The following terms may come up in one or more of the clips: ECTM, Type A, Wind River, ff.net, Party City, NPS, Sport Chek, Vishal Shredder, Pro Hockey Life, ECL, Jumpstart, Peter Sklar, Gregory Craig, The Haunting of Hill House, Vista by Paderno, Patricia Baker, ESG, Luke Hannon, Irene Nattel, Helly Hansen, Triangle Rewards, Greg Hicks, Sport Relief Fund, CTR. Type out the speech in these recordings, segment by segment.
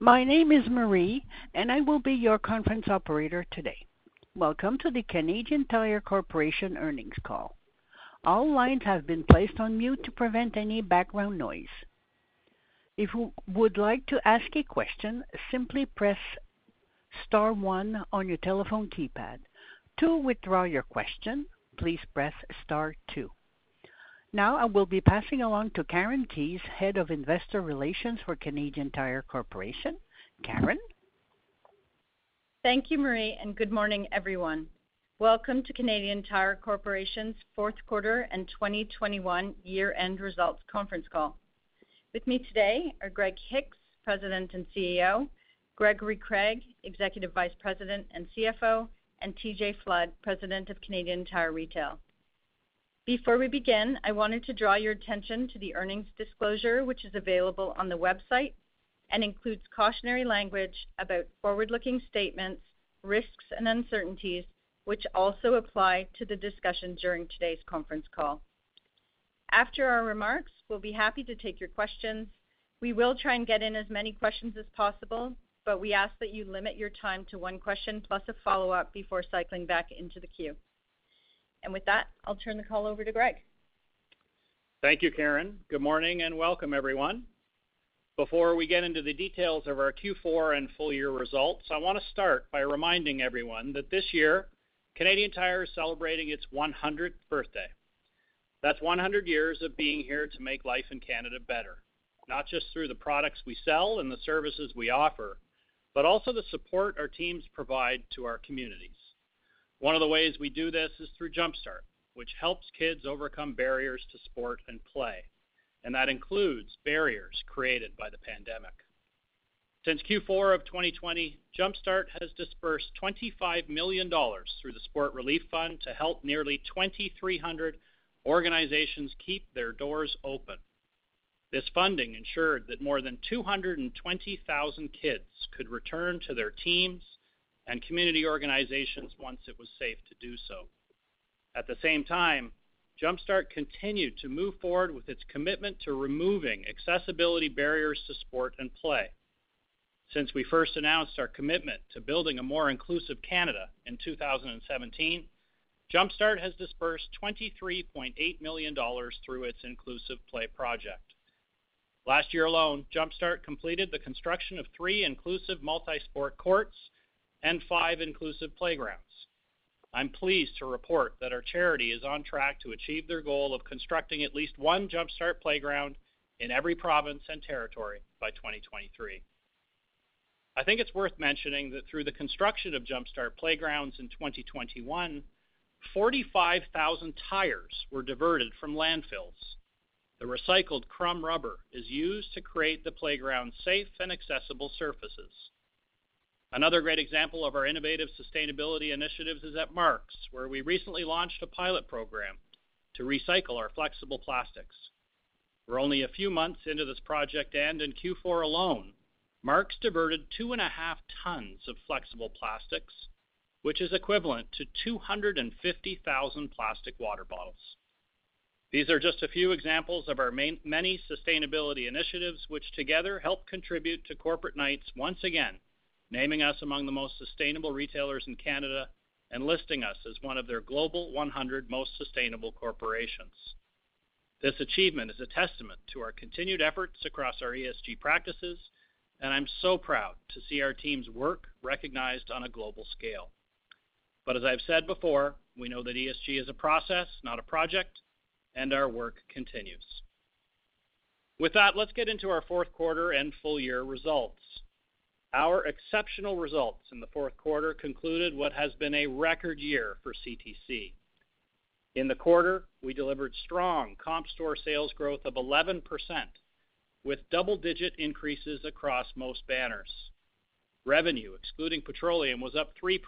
My name is Marie, and I will be your conference operator today. Welcome to the Canadian Tire Corporation earnings call. All lines have been placed on mute to prevent any background noise. If you would like to ask a question, simply press star 1 on your telephone keypad. To withdraw your question, please press star 2. Now I will be passing along to Karen Keyes, Head of Investor Relations for Canadian Tire Corporation. Karen? Thank you, Marie, and good morning, everyone. Welcome to Canadian Tire Corporation's fourth quarter and 2021 year-end results conference call. With me today are Greg Hicks, President and CEO, Gregory Craig, Executive Vice President and CFO, and TJ Flood, President of Canadian Tire Retail. Before we begin, I wanted to draw your attention to the earnings disclosure, which is available on the website and includes cautionary language about forward-looking statements, risks, and uncertainties, which also apply to the discussion during today's conference call. After our remarks, we'll be happy to take your questions. We will try and get in as many questions as possible, but we ask that you limit your time to one question plus a follow-up before cycling back into the queue. And with that, I'll turn the call over to Greg. Thank you, Karen. Good morning and welcome, everyone. Before we get into the details of our Q4 and full year results, I want to start by reminding everyone that this year, Canadian Tire is celebrating its 100th birthday. That's 100 years of being here to make life in Canada better, not just through the products we sell and the services we offer, but also the support our teams provide to our communities. One of the ways we do this is through Jumpstart, which helps kids overcome barriers to sport and play, and that includes barriers created by the pandemic. Since Q4 of 2020, Jumpstart has disbursed $25 million through the Sport Relief Fund to help nearly 2,300 organizations keep their doors open. This funding ensured that more than 220,000 kids could return to their teams and community organizations once it was safe to do so. At the same time, Jumpstart continued to move forward with its commitment to removing accessibility barriers to sport and play. Since we first announced our commitment to building a more inclusive Canada in 2017, Jumpstart has disbursed $23.8 million through its Inclusive Play project. Last year alone, Jumpstart completed the construction of 3 inclusive multi-sport courts and 5 inclusive playgrounds. I'm pleased to report that our charity is on track to achieve their goal of constructing at least 1 Jumpstart playground in every province and territory by 2023. I think it's worth mentioning that through the construction of Jumpstart playgrounds in 2021, 45,000 tires were diverted from landfills. The recycled crumb rubber is used to create the playground's safe and accessible surfaces. Another great example of our innovative sustainability initiatives is at Marks, where we recently launched a pilot program to recycle our flexible plastics. We're only a few months into this project, and in Q4 alone, Marks diverted 2.5 tons of flexible plastics, which is equivalent to 250,000 plastic water bottles. These are just a few examples of our many sustainability initiatives, which together help contribute to Corporate Knights once again, naming us among the most sustainable retailers in Canada and listing us as one of their global 100 most sustainable corporations. This achievement is a testament to our continued efforts across our ESG practices, and I'm so proud to see our team's work recognized on a global scale. But as I've said before, we know that ESG is a process, not a project, and our work continues. With that, let's get into our fourth quarter and full year results. Our exceptional results in the fourth quarter concluded what has been a record year for CTC. In the quarter, we delivered strong comp store sales growth of 11%, with double-digit increases across most banners. Revenue, excluding petroleum, was up 3%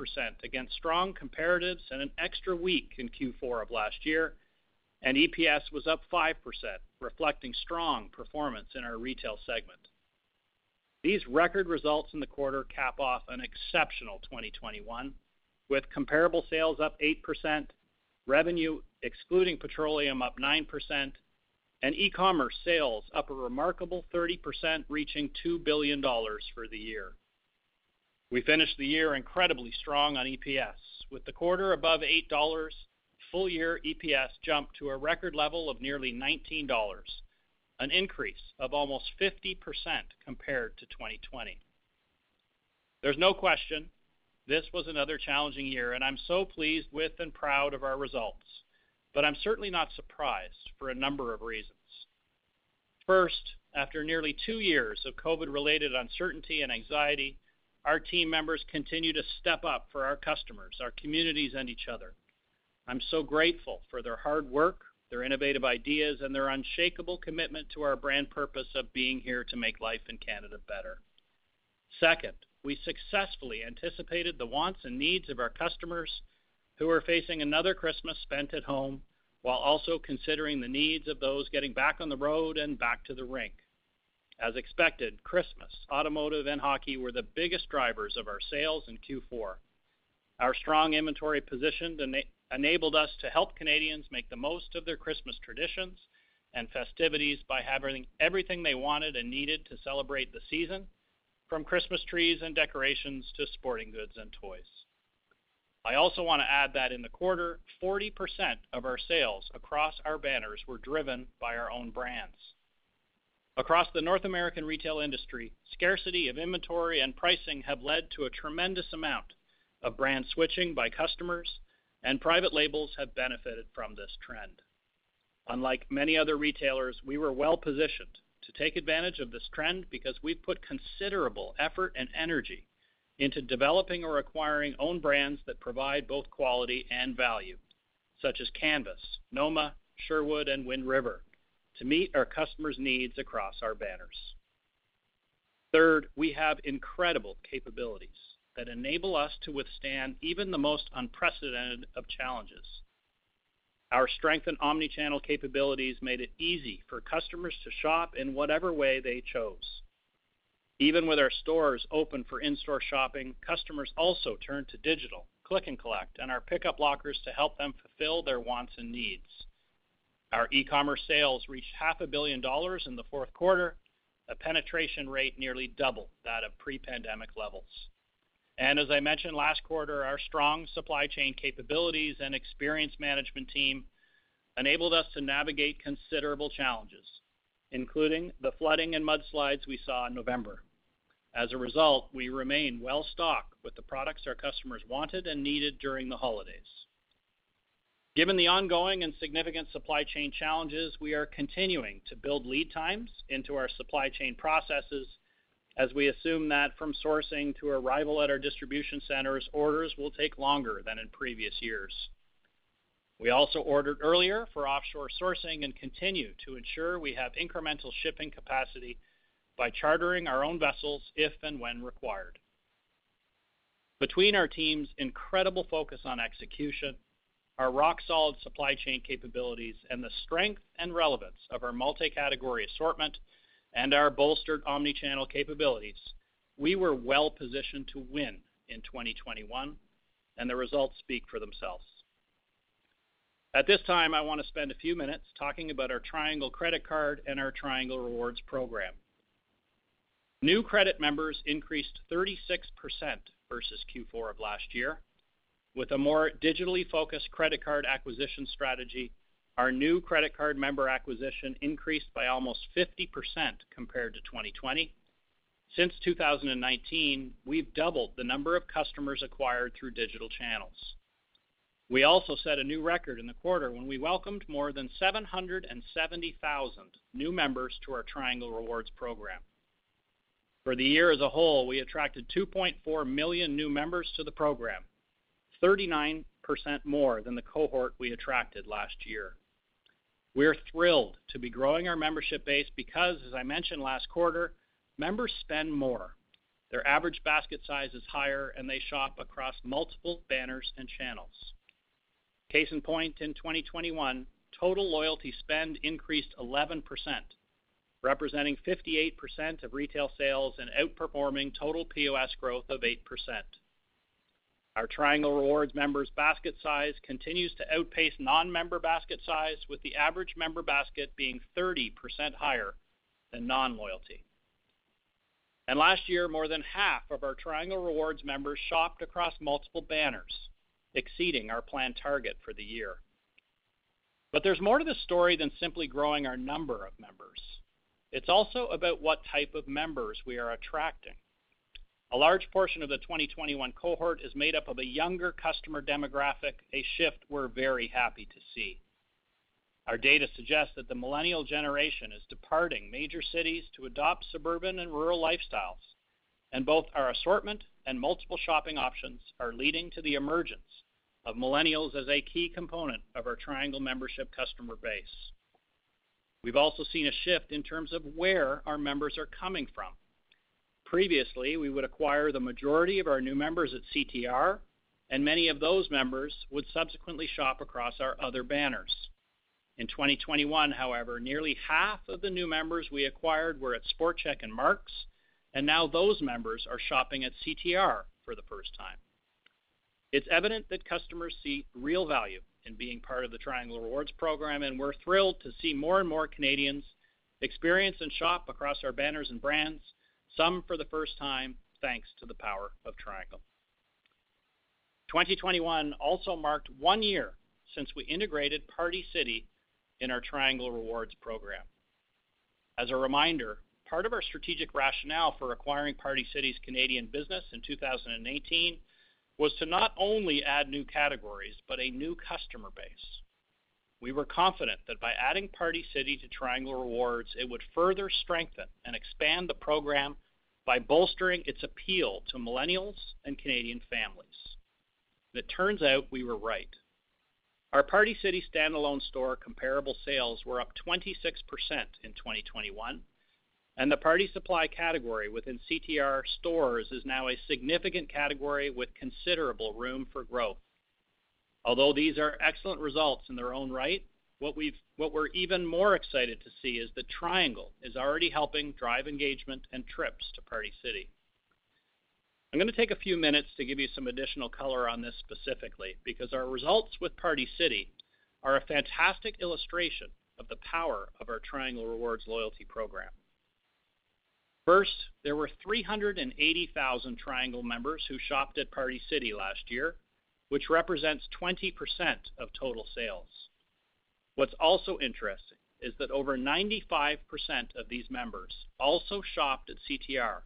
against strong comparatives and an extra week in Q4 of last year, and EPS was up 5%, reflecting strong performance in our retail segment. These record results in the quarter cap off an exceptional 2021, with comparable sales up 8%, revenue excluding petroleum up 9%, and e-commerce sales up a remarkable 30%, reaching $2 billion for the year. We finished the year incredibly strong on EPS, with the quarter above $8, full-year EPS jumped to a record level of nearly $19, an increase of almost 50% compared to 2020. There's no question, this was another challenging year, and I'm so pleased with and proud of our results, but I'm certainly not surprised for a number of reasons. First, after nearly 2 years of COVID-related uncertainty and anxiety, our team members continue to step up for our customers, our communities, and each other. I'm so grateful for their hard work, their innovative ideas, and their unshakable commitment to our brand purpose of being here to make life in Canada better. Second, we successfully anticipated the wants and needs of our customers who are facing another Christmas spent at home, while also considering the needs of those getting back on the road and back to the rink. As expected, Christmas, automotive, and hockey were the biggest drivers of our sales in Q4. Our strong inventory position enabled us to help Canadians make the most of their Christmas traditions and festivities by having everything they wanted and needed to celebrate the season, from Christmas trees and decorations to sporting goods and toys. I also want to add that in the quarter, 40% of our sales across our banners were driven by our own brands. Across the North American retail industry, scarcity of inventory and pricing have led to a tremendous amount of brand switching by customers, and private labels have benefited from this trend. Unlike many other retailers, we were well-positioned to take advantage of this trend because we've put considerable effort and energy into developing or acquiring own brands that provide both quality and value, such as Canvas, Noma, Sherwood, and Wind River, to meet our customers' needs across our banners. Third, we have incredible capabilities that enable us to withstand even the most unprecedented of challenges. Our strength in omnichannel capabilities made it easy for customers to shop in whatever way they chose. Even with our stores open for in-store shopping, customers also turned to digital, click and collect, and our pickup lockers to help them fulfill their wants and needs. Our e-commerce sales reached $500 million in the fourth quarter, a penetration rate nearly double that of pre-pandemic levels. And as I mentioned last quarter, our strong supply chain capabilities and experienced management team enabled us to navigate considerable challenges, including the flooding and mudslides we saw in November. As a result, we remain well-stocked with the products our customers wanted and needed during the holidays. Given the ongoing and significant supply chain challenges, we are continuing to build lead times into our supply chain processes as we assume that from sourcing to arrival at our distribution centers, orders will take longer than in previous years. We also ordered earlier for offshore sourcing and continue to ensure we have incremental shipping capacity by chartering our own vessels if and when required. Between our team's incredible focus on execution, our rock-solid supply chain capabilities, and the strength and relevance of our multi-category assortment and our bolstered omnichannel capabilities, we were well-positioned to win in 2021, and the results speak for themselves. At this time, I want to spend a few minutes talking about our Triangle Credit Card and our Triangle Rewards program. New credit members increased 36% versus Q4 of last year. With a more digitally focused credit card acquisition strategy, our new credit card member acquisition increased by almost 50% compared to 2020. Since 2019, we've doubled the number of customers acquired through digital channels. We also set a new record in the quarter when we welcomed more than 770,000 new members to our Triangle Rewards program. For the year as a whole, we attracted 2.4 million new members to the program, 39% more than the cohort we attracted last year. We're thrilled to be growing our membership base because, as I mentioned last quarter, members spend more, Their average basket size is higher, and they shop across multiple banners and channels. Case in point, in 2021, total loyalty spend increased 11%, representing 58% of retail sales and outperforming total POS growth of 8%. Our Triangle Rewards members' basket size continues to outpace non-member basket size, with the average member basket being 30% higher than non-loyalty. And last year, more than half of our Triangle Rewards members shopped across multiple banners, exceeding our planned target for the year. But there's more to the story than simply growing our number of members. It's also about what type of members we are attracting. A large portion of the 2021 cohort is made up of a younger customer demographic, a shift we're very happy to see. Our data suggests that the millennial generation is departing major cities to adopt suburban and rural lifestyles, and both our assortment and multiple shopping options are leading to the emergence of millennials as a key component of our Triangle membership customer base. We've also seen a shift in terms of where our members are coming from. Previously, we would acquire the majority of our new members at CTR, and many of those members would subsequently shop across our other banners. In 2021, however, nearly half of the new members we acquired were at Sport Chek and Marks, and now those members are shopping at CTR for the first time. It's evident that customers see real value in being part of the Triangle Rewards program, and we're thrilled to see more and more Canadians experience and shop across our banners and brands, some for the first time, thanks to the power of Triangle. 2021 also marked 1 year since we integrated Party City in our Triangle Rewards program. As a reminder, part of our strategic rationale for acquiring Party City's Canadian business in 2018 was to not only add new categories, but a new customer base. We were confident that by adding Party City to Triangle Rewards, it would further strengthen and expand the program by bolstering its appeal to millennials and Canadian families. And it turns out we were right. Our Party City standalone store comparable sales were up 26% in 2021, and the party supply category within CTR stores is now a significant category with considerable room for growth. Although these are excellent results in their own right, what we're even more excited to see is that Triangle is already helping drive engagement and trips to Party City. I'm going to take a few minutes to give you some additional color on this specifically, because our results with Party City are a fantastic illustration of the power of our Triangle Rewards loyalty program. First, there were 380,000 Triangle members who shopped at Party City last year, which represents 20% of total sales. What's also interesting is that over 95% of these members also shopped at CTR,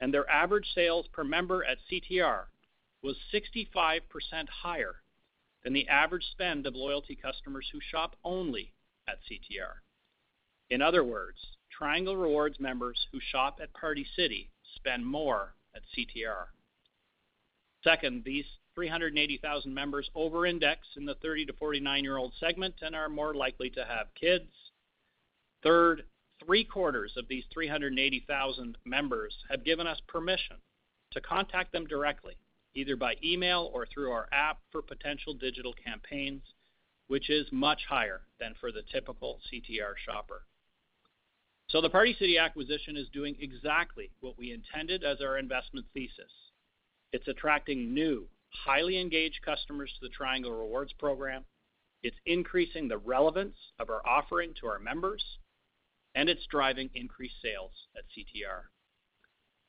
and their average sales per member at CTR was 65% higher than the average spend of loyalty customers who shop only at CTR. In other words, Triangle Rewards members who shop at Party City spend more at CTR. Second, these 380,000 members over-index in the 30 to 49-year-old segment and are more likely to have kids. Third, three-quarters of these 380,000 members have given us permission to contact them directly, either by email or through our app for potential digital campaigns, which is much higher than for the typical CTR shopper. So the Party City acquisition is doing exactly what we intended as our investment thesis. It's attracting new, highly engaged customers to the Triangle Rewards program, it's increasing the relevance of our offering to our members, and it's driving increased sales at CTR.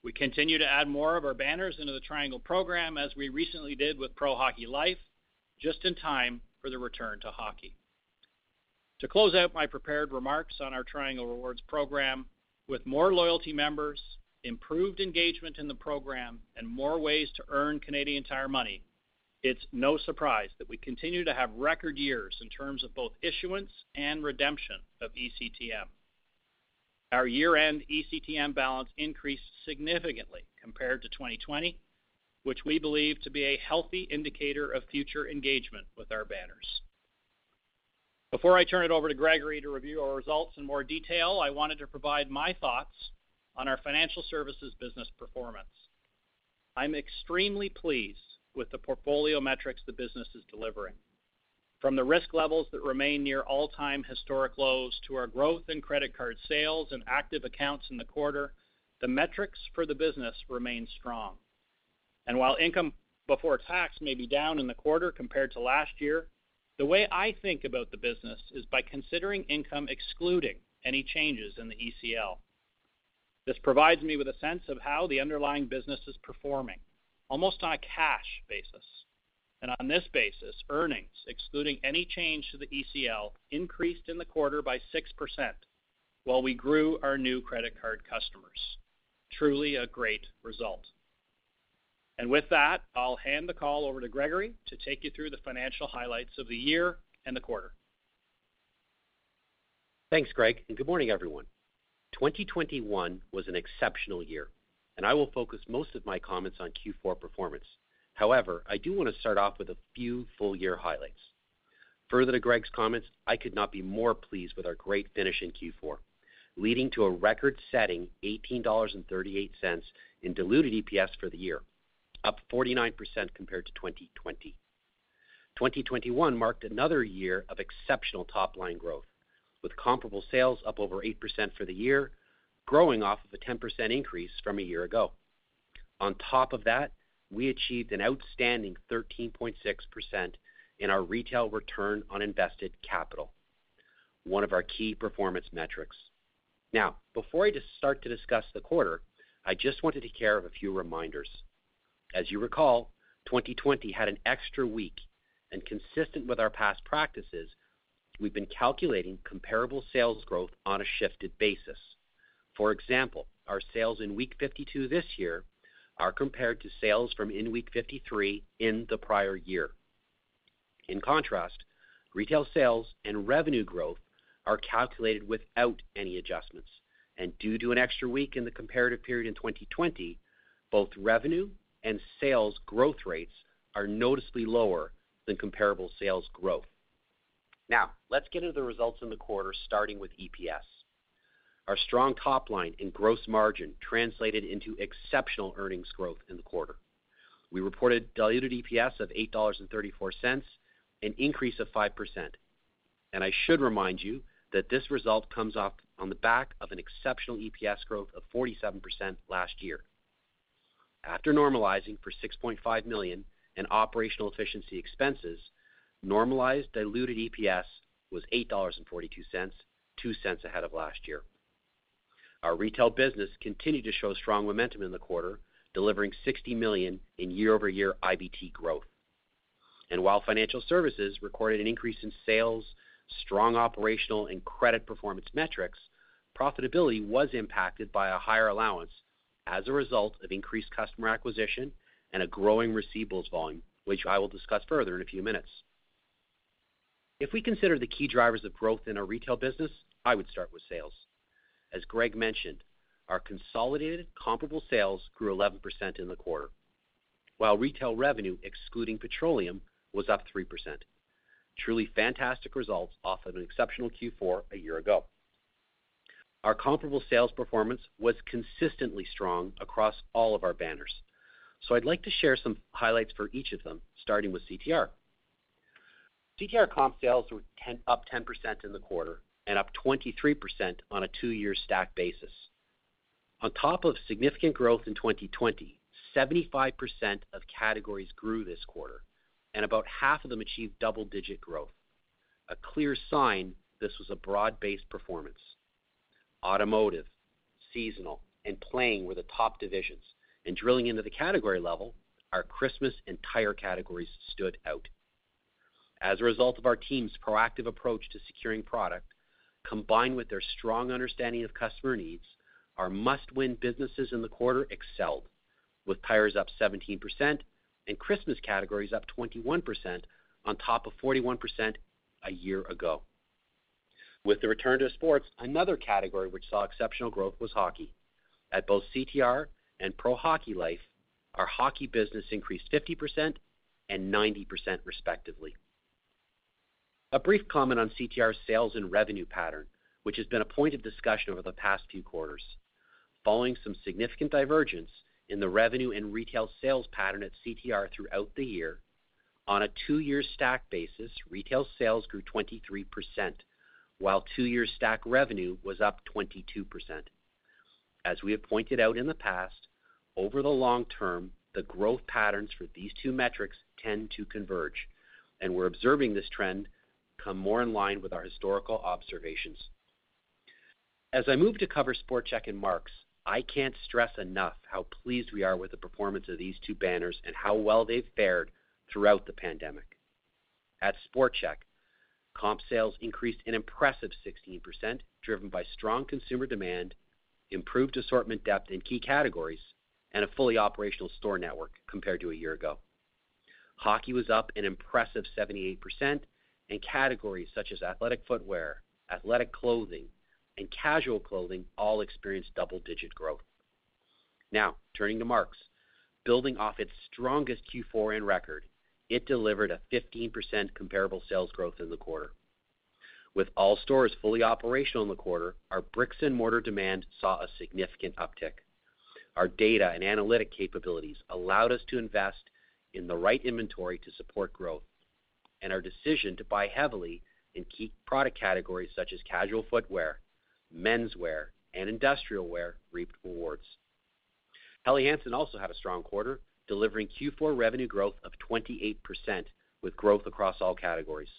We continue to add more of our banners into the Triangle program, as we recently did with Pro Hockey Life, just in time for the return to hockey. To close out my prepared remarks on our Triangle Rewards program, with more loyalty members, improved engagement in the program, and more ways to earn Canadian Tire money, it's no surprise that we continue to have record years in terms of both issuance and redemption of ECTM. Our year-end ECTM balance increased significantly compared to 2020, which we believe to be a healthy indicator of future engagement with our banners. Before I turn it over to Gregory to review our results in more detail, I wanted to provide my thoughts on our financial services business performance. I'm extremely pleased with the portfolio metrics the business is delivering. From the risk levels that remain near all-time historic lows to our growth in credit card sales and active accounts in the quarter, the metrics for the business remain strong. And while income before tax may be down in the quarter compared to last year, the way I think about the business is by considering income excluding any changes in the ECL. This provides me with a sense of how the underlying business is performing, almost on a cash basis. And on this basis, earnings, excluding any change to the ECL, increased in the quarter by 6%, while we grew our new credit card customers. Truly a great result. And with that, I'll hand the call over to Gregory to take you through the financial highlights of the year and the quarter. Thanks, Greg, and good morning, everyone. 2021 was an exceptional year, and I will focus most of my comments on Q4 performance. However, I do want to start off with a few full-year highlights. Further to Greg's comments, I could not be more pleased with our great finish in Q4, leading to a record-setting $18.38 in diluted EPS for the year, up 49% compared to 2020. 2021 marked another year of exceptional top-line growth, with comparable sales up over 8% for the year, growing off of a 10% increase from a year ago. On top of that, we achieved an outstanding 13.6% in our retail return on invested capital, one of our key performance metrics. Now, before I start to discuss the quarter, I just want to take care of a few reminders. As you recall, 2020 had an extra week, and consistent with our past practices, we've been calculating comparable sales growth on a shifted basis. For example, our sales in week 52 this year are compared to sales from in week 53 in the prior year. In contrast, retail sales and revenue growth are calculated without any adjustments, and due to an extra week in the comparative period in 2020, both revenue and sales growth rates are noticeably lower than comparable sales growth. Now, let's get into the results in the quarter, starting with EPS. Our strong top line and gross margin translated into exceptional earnings growth in the quarter. We reported diluted EPS of $8.34, an increase of 5%. And I should remind you that this result comes off on the back of an exceptional EPS growth of 47% last year. After normalizing for $6.5 million in operational efficiency expenses, normalized diluted EPS was $8.42, 2 cents ahead of last year. Our retail business continued to show strong momentum in the quarter, delivering $60 million in year-over-year IBT growth. And while financial services recorded an increase in sales, strong operational and credit performance metrics, profitability was impacted by a higher allowance as a result of increased customer acquisition and a growing receivables volume, which I will discuss further in a few minutes. If we consider the key drivers of growth in our retail business, I would start with sales. As Greg mentioned, our consolidated comparable sales grew 11% in the quarter, while retail revenue, excluding petroleum, was up 3%. Truly fantastic results off of an exceptional Q4 a year ago. Our comparable sales performance was consistently strong across all of our banners. So I'd like to share some highlights for each of them, starting with CTR. CTR comp sales were up 10% in the quarter, and up 23% on a two-year stack basis. On top of significant growth in 2020, 75% of categories grew this quarter, and about half of them achieved double-digit growth. A clear sign this was a broad-based performance. Automotive, seasonal, and playing were the top divisions, and drilling into the category level, our Christmas and tire categories stood out. As a result of our team's proactive approach to securing product, combined with their strong understanding of customer needs, our must-win businesses in the quarter excelled, with tires up 17% and Christmas categories up 21% on top of 41% a year ago. With the return to sports, another category which saw exceptional growth was hockey. At both CTR and Pro Hockey Life, our hockey business increased 50% and 90% respectively. A brief comment on CTR's sales and revenue pattern, which has been a point of discussion over the past few quarters. following some significant divergence in the revenue and retail sales pattern at CTR throughout the year. On a two-year stack basis, retail sales grew 23%, while two-year stack revenue was up 22%. As we have pointed out in the past, over the long term, the growth patterns for these two metrics tend to converge, and we're observing this trend come more in line with our historical observations. As I move to cover Sport Chek and Marks, I can't stress enough how pleased we are with the performance of these two banners and how well they've fared throughout the pandemic. At Sport Chek, comp sales increased an impressive 16%, driven by strong consumer demand, improved assortment depth in key categories, and a fully operational store network compared to a year ago. Hockey was up an impressive 78%, and categories such as athletic footwear, athletic clothing, and casual clothing all experienced double-digit growth. Now, turning to Marks. Building off its strongest Q4 in record, it delivered a 15% comparable sales growth in the quarter. With all stores fully operational in the quarter, our bricks-and-mortar demand saw a significant uptick. Our data and analytic capabilities allowed us to invest in the right inventory to support growth, and our decision to buy heavily in key product categories such as casual footwear, menswear, and industrial wear reaped rewards. Helly Hansen also had a strong quarter, delivering Q4 revenue growth of 28%, with growth across all categories.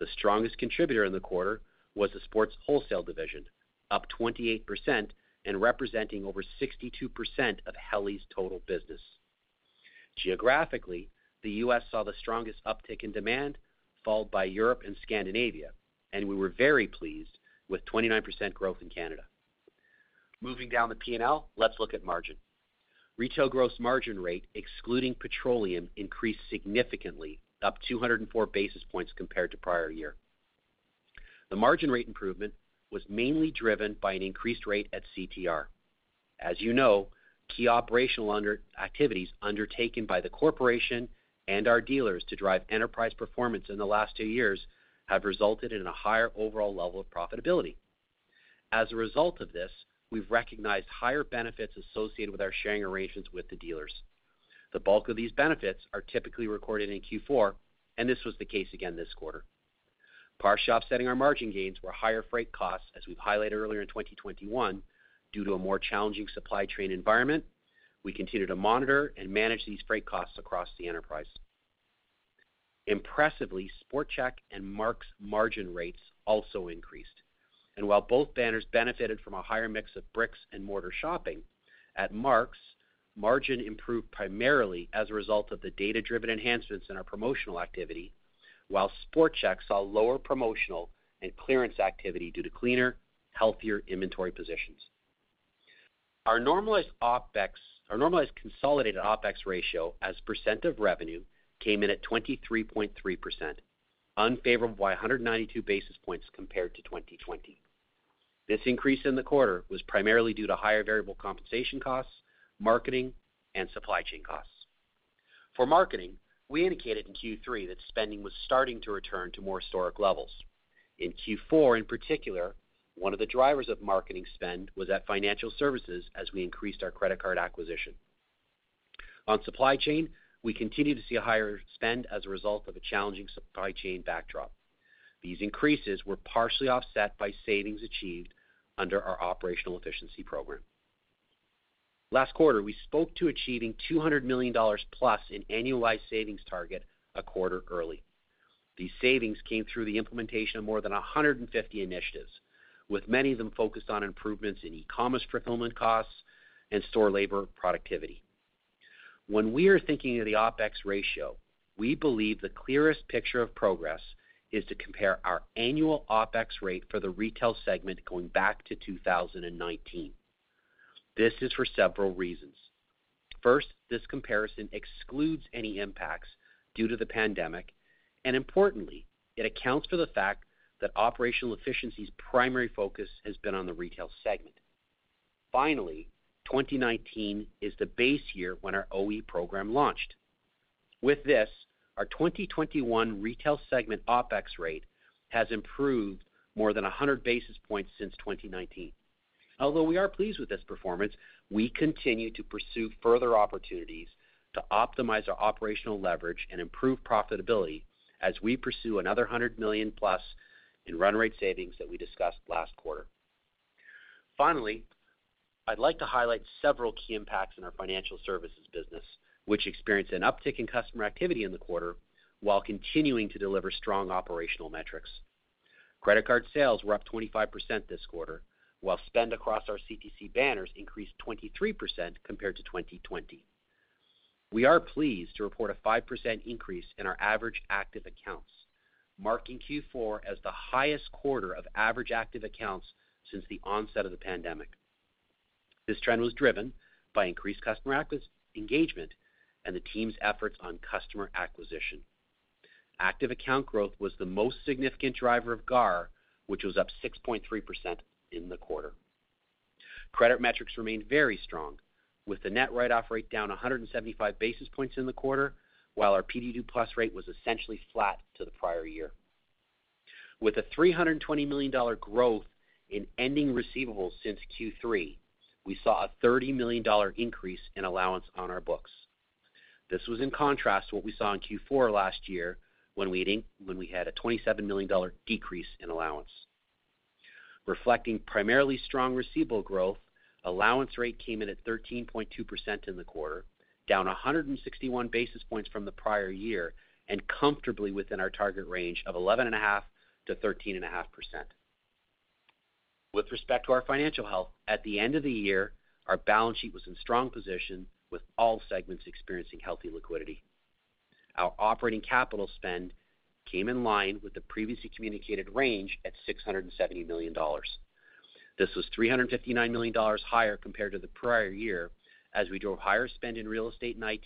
The strongest contributor in the quarter was the sports wholesale division, up 28%, and representing over 62% of Helly's total business. Geographically, the U.S. saw the strongest uptick in demand, followed by Europe and Scandinavia, and we were very pleased with 29% growth in Canada. Moving down the P&L, let's look at margin. Retail gross margin rate, excluding petroleum, increased significantly, up 204 basis points compared to prior year. The margin rate improvement was mainly driven by an increased rate at CTR. As you know, key operational activities undertaken by the corporation and our dealers to drive enterprise performance in the last 2 years have resulted in a higher overall level of profitability. As a result of this, we've recognized higher benefits associated with our sharing arrangements with the dealers. The bulk of these benefits are typically recorded in Q4, and this was the case again this quarter. Partially offsetting our margin gains were higher freight costs, as we've highlighted earlier in 2021, due to a more challenging supply chain environment. We continue to monitor and manage these freight costs across the enterprise. Impressively, Sport Chek and Marks margin rates also increased. And while both banners benefited from a higher mix of bricks and mortar shopping, at Marks, margin improved primarily as a result of the data-driven enhancements in our promotional activity, while Sport Chek saw lower promotional and clearance activity due to cleaner, healthier inventory positions. Our normalized consolidated OPEX ratio as percent of revenue came in at 23.3%, unfavorable by 192 basis points compared to 2020. This increase in the quarter was primarily due to higher variable compensation costs, marketing, and supply chain costs. For marketing, we indicated in Q3 that spending was starting to return to more historic levels. In Q4 in particular, one of the drivers of marketing spend was at financial services as we increased our credit card acquisition. On supply chain, we continue to see a higher spend as a result of a challenging supply chain backdrop. These increases were partially offset by savings achieved under our operational efficiency program. Last quarter, we spoke to achieving $200 million plus in annualized savings target a quarter early. These savings came through the implementation of more than 150 initiatives, with many of them focused on improvements in e-commerce fulfillment costs and store labor productivity. When we are thinking of the OPEX ratio, we believe the clearest picture of progress is to compare our annual OPEX rate for the retail segment going back to 2019. This is for several reasons. First, this comparison excludes any impacts due to the pandemic, and importantly, it accounts for the fact that operational efficiency's primary focus has been on the retail segment. Finally, 2019 is the base year when our OE program launched. With this, our 2021 retail segment OPEX rate has improved more than 100 basis points since 2019. Although we are pleased with this performance, we continue to pursue further opportunities to optimize our operational leverage and improve profitability as we pursue another $100 million plus in run rate savings that we discussed last quarter. Finally, I'd like to highlight several key impacts in our financial services business, which experienced an uptick in customer activity in the quarter while continuing to deliver strong operational metrics. Credit card sales were up 25% this quarter, while spend across our CTC banners increased 23% compared to 2020. We are pleased to report a 5% increase in our average active accounts, marking Q4 as the highest quarter of average active accounts since the onset of the pandemic. This trend was driven by increased customer engagement and the team's efforts on customer acquisition. Active account growth was the most significant driver of GAR, which was up 6.3% in the quarter. Credit metrics remained very strong, with the net write-off rate down 175 basis points in the quarter, while our PD2 Plus rate was essentially flat to the prior year. With a $320 million growth in ending receivables since Q3, we saw a $30 million increase in allowance on our books. This was in contrast to what we saw in Q4 last year, when we had a $27 million decrease in allowance. Reflecting primarily strong receivable growth, allowance rate came in at 13.2% in the quarter, down 161 basis points from the prior year, and comfortably within our target range of 11.5% to 13.5%. With respect to our financial health, at the end of the year, our balance sheet was in strong position, with all segments experiencing healthy liquidity. Our operating capital spend came in line with the previously communicated range at $670 million. This was $359 million higher compared to the prior year, as we drove higher spend in real estate and IT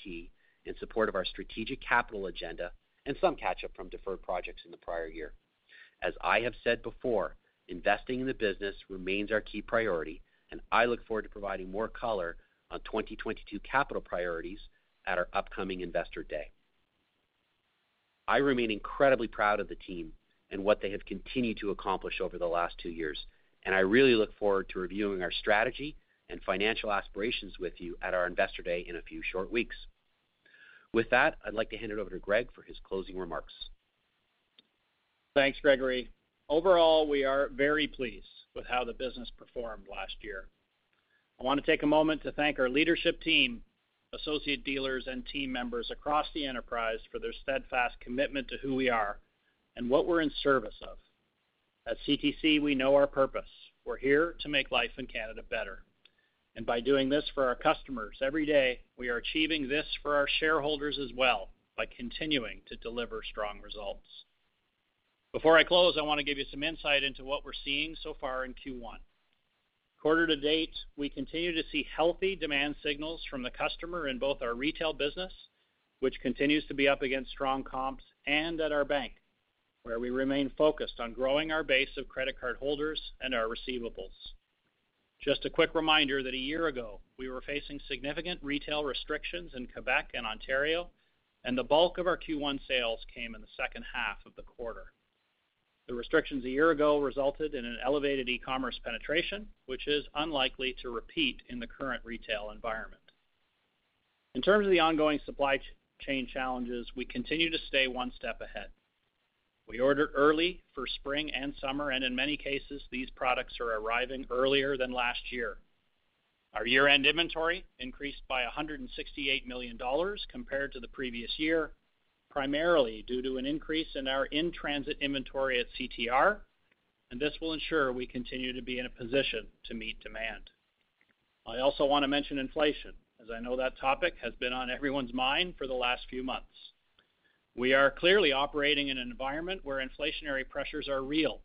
in support of our strategic capital agenda and some catch-up from deferred projects in the prior year. As I have said before, investing in the business remains our key priority, and I look forward to providing more color on 2022 capital priorities at our upcoming Investor Day. I remain incredibly proud of the team and what they have continued to accomplish over the last 2 years, and I really look forward to reviewing our strategy and financial aspirations with you at our Investor Day in a few short weeks. With that, I'd like to hand it over to Greg for his closing remarks. Thanks, Gregory. Overall, we are very pleased with how the business performed last year. I want to take a moment to thank our leadership team, associate dealers, and team members across the enterprise for their steadfast commitment to who we are and what we're in service of. At CTC, we know our purpose. We're here to make life in Canada better. And by doing this for our customers every day, we are achieving this for our shareholders as well by continuing to deliver strong results. Before I close, I want to give you some insight into what we're seeing so far in Q1. Quarter to date, we continue to see healthy demand signals from the customer in both our retail business, which continues to be up against strong comps, and at our bank, where we remain focused on growing our base of credit card holders and our receivables. Just a quick reminder that a year ago, we were facing significant retail restrictions in Quebec and Ontario, and the bulk of our Q1 sales came in the second half of the quarter. The restrictions a year ago resulted in an elevated e-commerce penetration, which is unlikely to repeat in the current retail environment. In terms of the ongoing supply chain challenges, we continue to stay one step ahead. We ordered early for spring and summer, and in many cases, these products are arriving earlier than last year. Our year-end inventory increased by $168 million compared to the previous year, primarily due to an increase in our in-transit inventory at CTR, and this will ensure we continue to be in a position to meet demand. I also want to mention inflation, as I know that topic has been on everyone's mind for the last few months. We are clearly operating in an environment where inflationary pressures are real,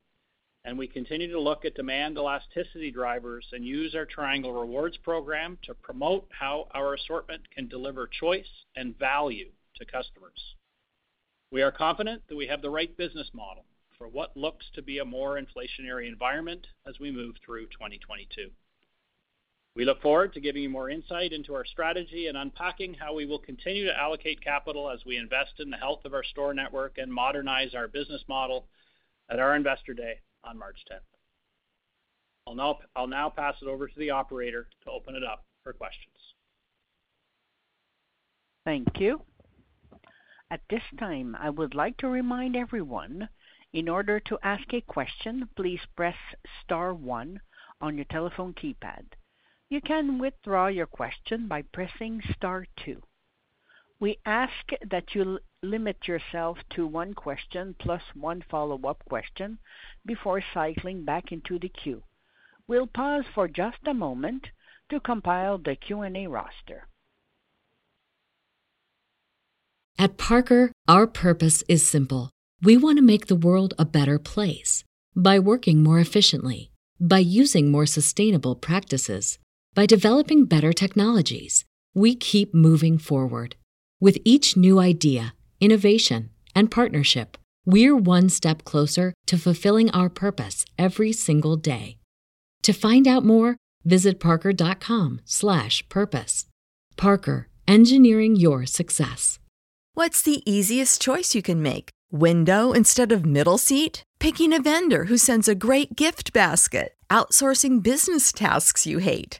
and we continue to look at demand elasticity drivers and use our Triangle Rewards program to promote how our assortment can deliver choice and value to customers. We are confident that we have the right business model for what looks to be a more inflationary environment as we move through 2022. We look forward to giving you more insight into our strategy and unpacking how we will continue to allocate capital as we invest in the health of our store network and modernize our business model at our Investor Day on March 10th. I'll now pass it over to the operator to open it up for questions. Thank you. At this time, I would like to remind everyone, in order to ask a question, please press star 1 on your telephone keypad. You can withdraw your question by pressing star 2. We ask that you limit yourself to one question plus one follow-up question before cycling back into the queue. We'll pause for just a moment to compile the Q&A roster. At Parker, our purpose is simple. We want to make the world a better place by working more efficiently, by using more sustainable practices, by developing better technologies. We keep moving forward. With each new idea, innovation, and partnership, we're one step closer to fulfilling our purpose every single day. To find out more, visit parker.com/purpose. Parker, engineering your success. What's the easiest choice you can make? Window instead of middle seat? Picking a vendor who sends a great gift basket? Outsourcing business tasks you hate?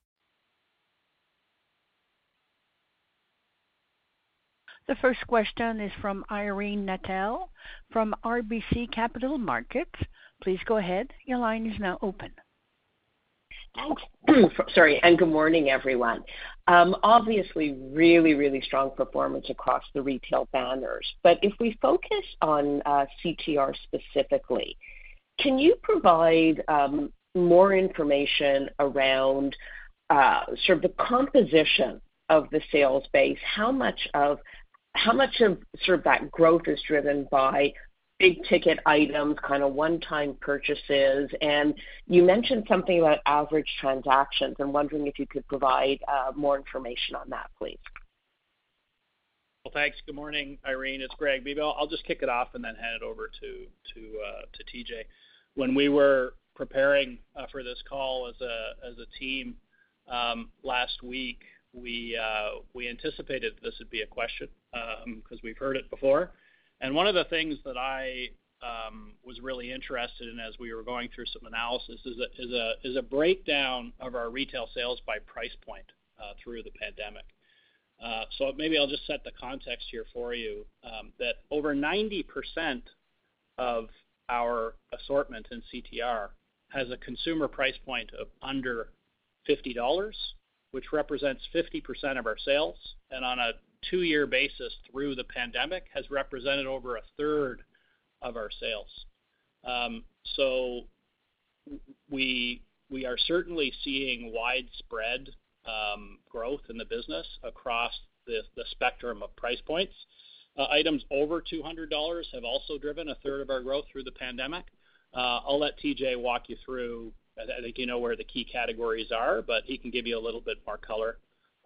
The first question is from Irene Nattel from RBC Capital Markets. Please go ahead. Your line is now open. Thanks. Sorry, and good morning, everyone. Obviously, really, really strong performance across the retail banners. But if we focus on CTR specifically, can you provide more information around sort of the composition of the sales base? How much of sort of that growth is driven by big ticket items, kind of one-time purchases? And you mentioned something about average transactions. I'm wondering if you could provide more information on that, please. Well, thanks. Good morning, Irene. It's Greg. Maybe I'll just kick it off and then hand it over to TJ. When we were preparing for this call as a team last week, we anticipated this would be a question because we've heard it before. And one of the things that I was really interested in as we were going through some analysis is a breakdown of our retail sales by price point through the pandemic. So maybe I'll just set the context here for you that over 90% of our assortment in CTR has a consumer price point of under $50, which represents 50% of our sales, and on a two-year basis through the pandemic has represented over a third of our sales. So we are certainly seeing widespread growth in the business across the spectrum of price points. Items over $200 have also driven a third of our growth through the pandemic. I'll let TJ walk you through. I think you know where the key categories are, but he can give you a little bit more color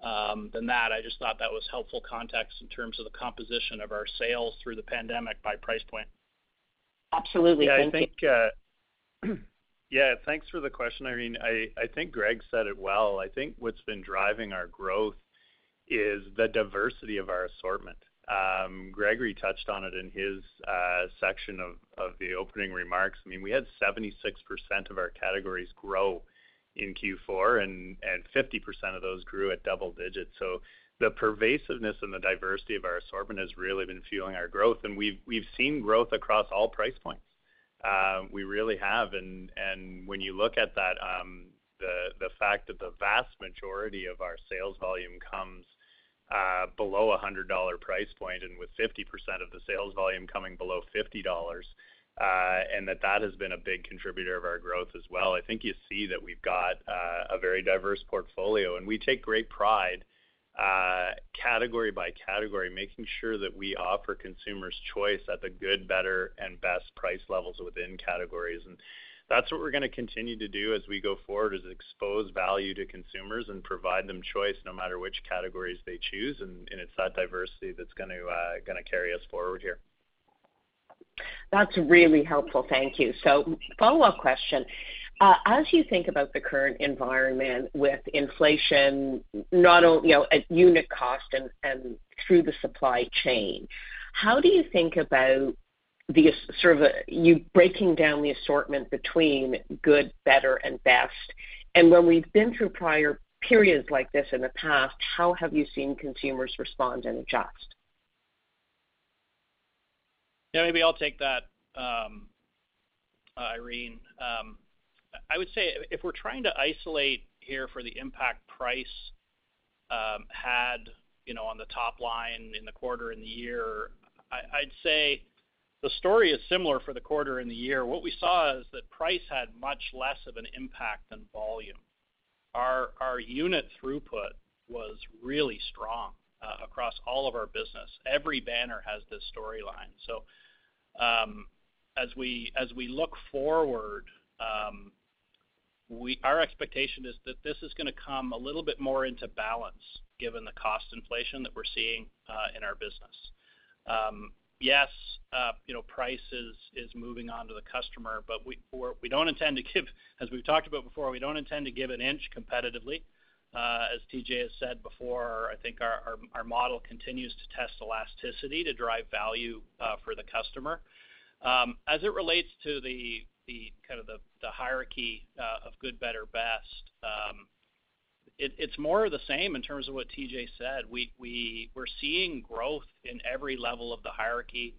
than that. I just thought that was helpful context in terms of the composition of our sales through the pandemic by price point. Absolutely. Yeah, thanks for the question, Irene. I think Greg said it well. I think what's been driving our growth is the diversity of our assortment. Gregory touched on it in his section of the opening remarks. I mean, we had 76% of our categories grow in Q4, and 50% of those grew at double digits. So the pervasiveness and the diversity of our assortment has really been fueling our growth, and we've seen growth across all price points. We really have, and when you look at that, the fact that the vast majority of our sales volume comes below $100 price point, and with 50% of the sales volume coming below $50, and that has been a big contributor of our growth as well. I think you see that we've got a very diverse portfolio, and we take great pride category by category, making sure that we offer consumers choice at the good, better, and best price levels within categories. And that's what we're going to continue to do as we go forward, is expose value to consumers and provide them choice no matter which categories they choose. And it's that diversity that's going to carry us forward here. That's really helpful. Thank you. So follow-up question. As you think about the current environment with inflation, not only at unit cost and through the supply chain, how do you think about the sort of you breaking down the assortment between good, better, and best? And when we've been through prior periods like this in the past, how have you seen consumers respond and adjust? Yeah, maybe I'll take that, Irene. I would say if we're trying to isolate here for the impact price had, on the top line in the quarter and the year, I'd say the story is similar for the quarter and the year. What we saw is that price had much less of an impact than volume. Our unit throughput was really strong across all of our business. Every banner has this storyline. So as we look forward, our expectation is that this is going to come a little bit more into balance given the cost inflation that we're seeing in our business. Price is moving on to the customer, but we don't intend to give, as we've talked about before, we don't intend to give an inch competitively. As TJ has said before, I think our model continues to test elasticity to drive value for the customer. As it relates to the kind of the hierarchy of good, better, best, it's more of the same in terms of what TJ said. We're seeing growth in every level of the hierarchy.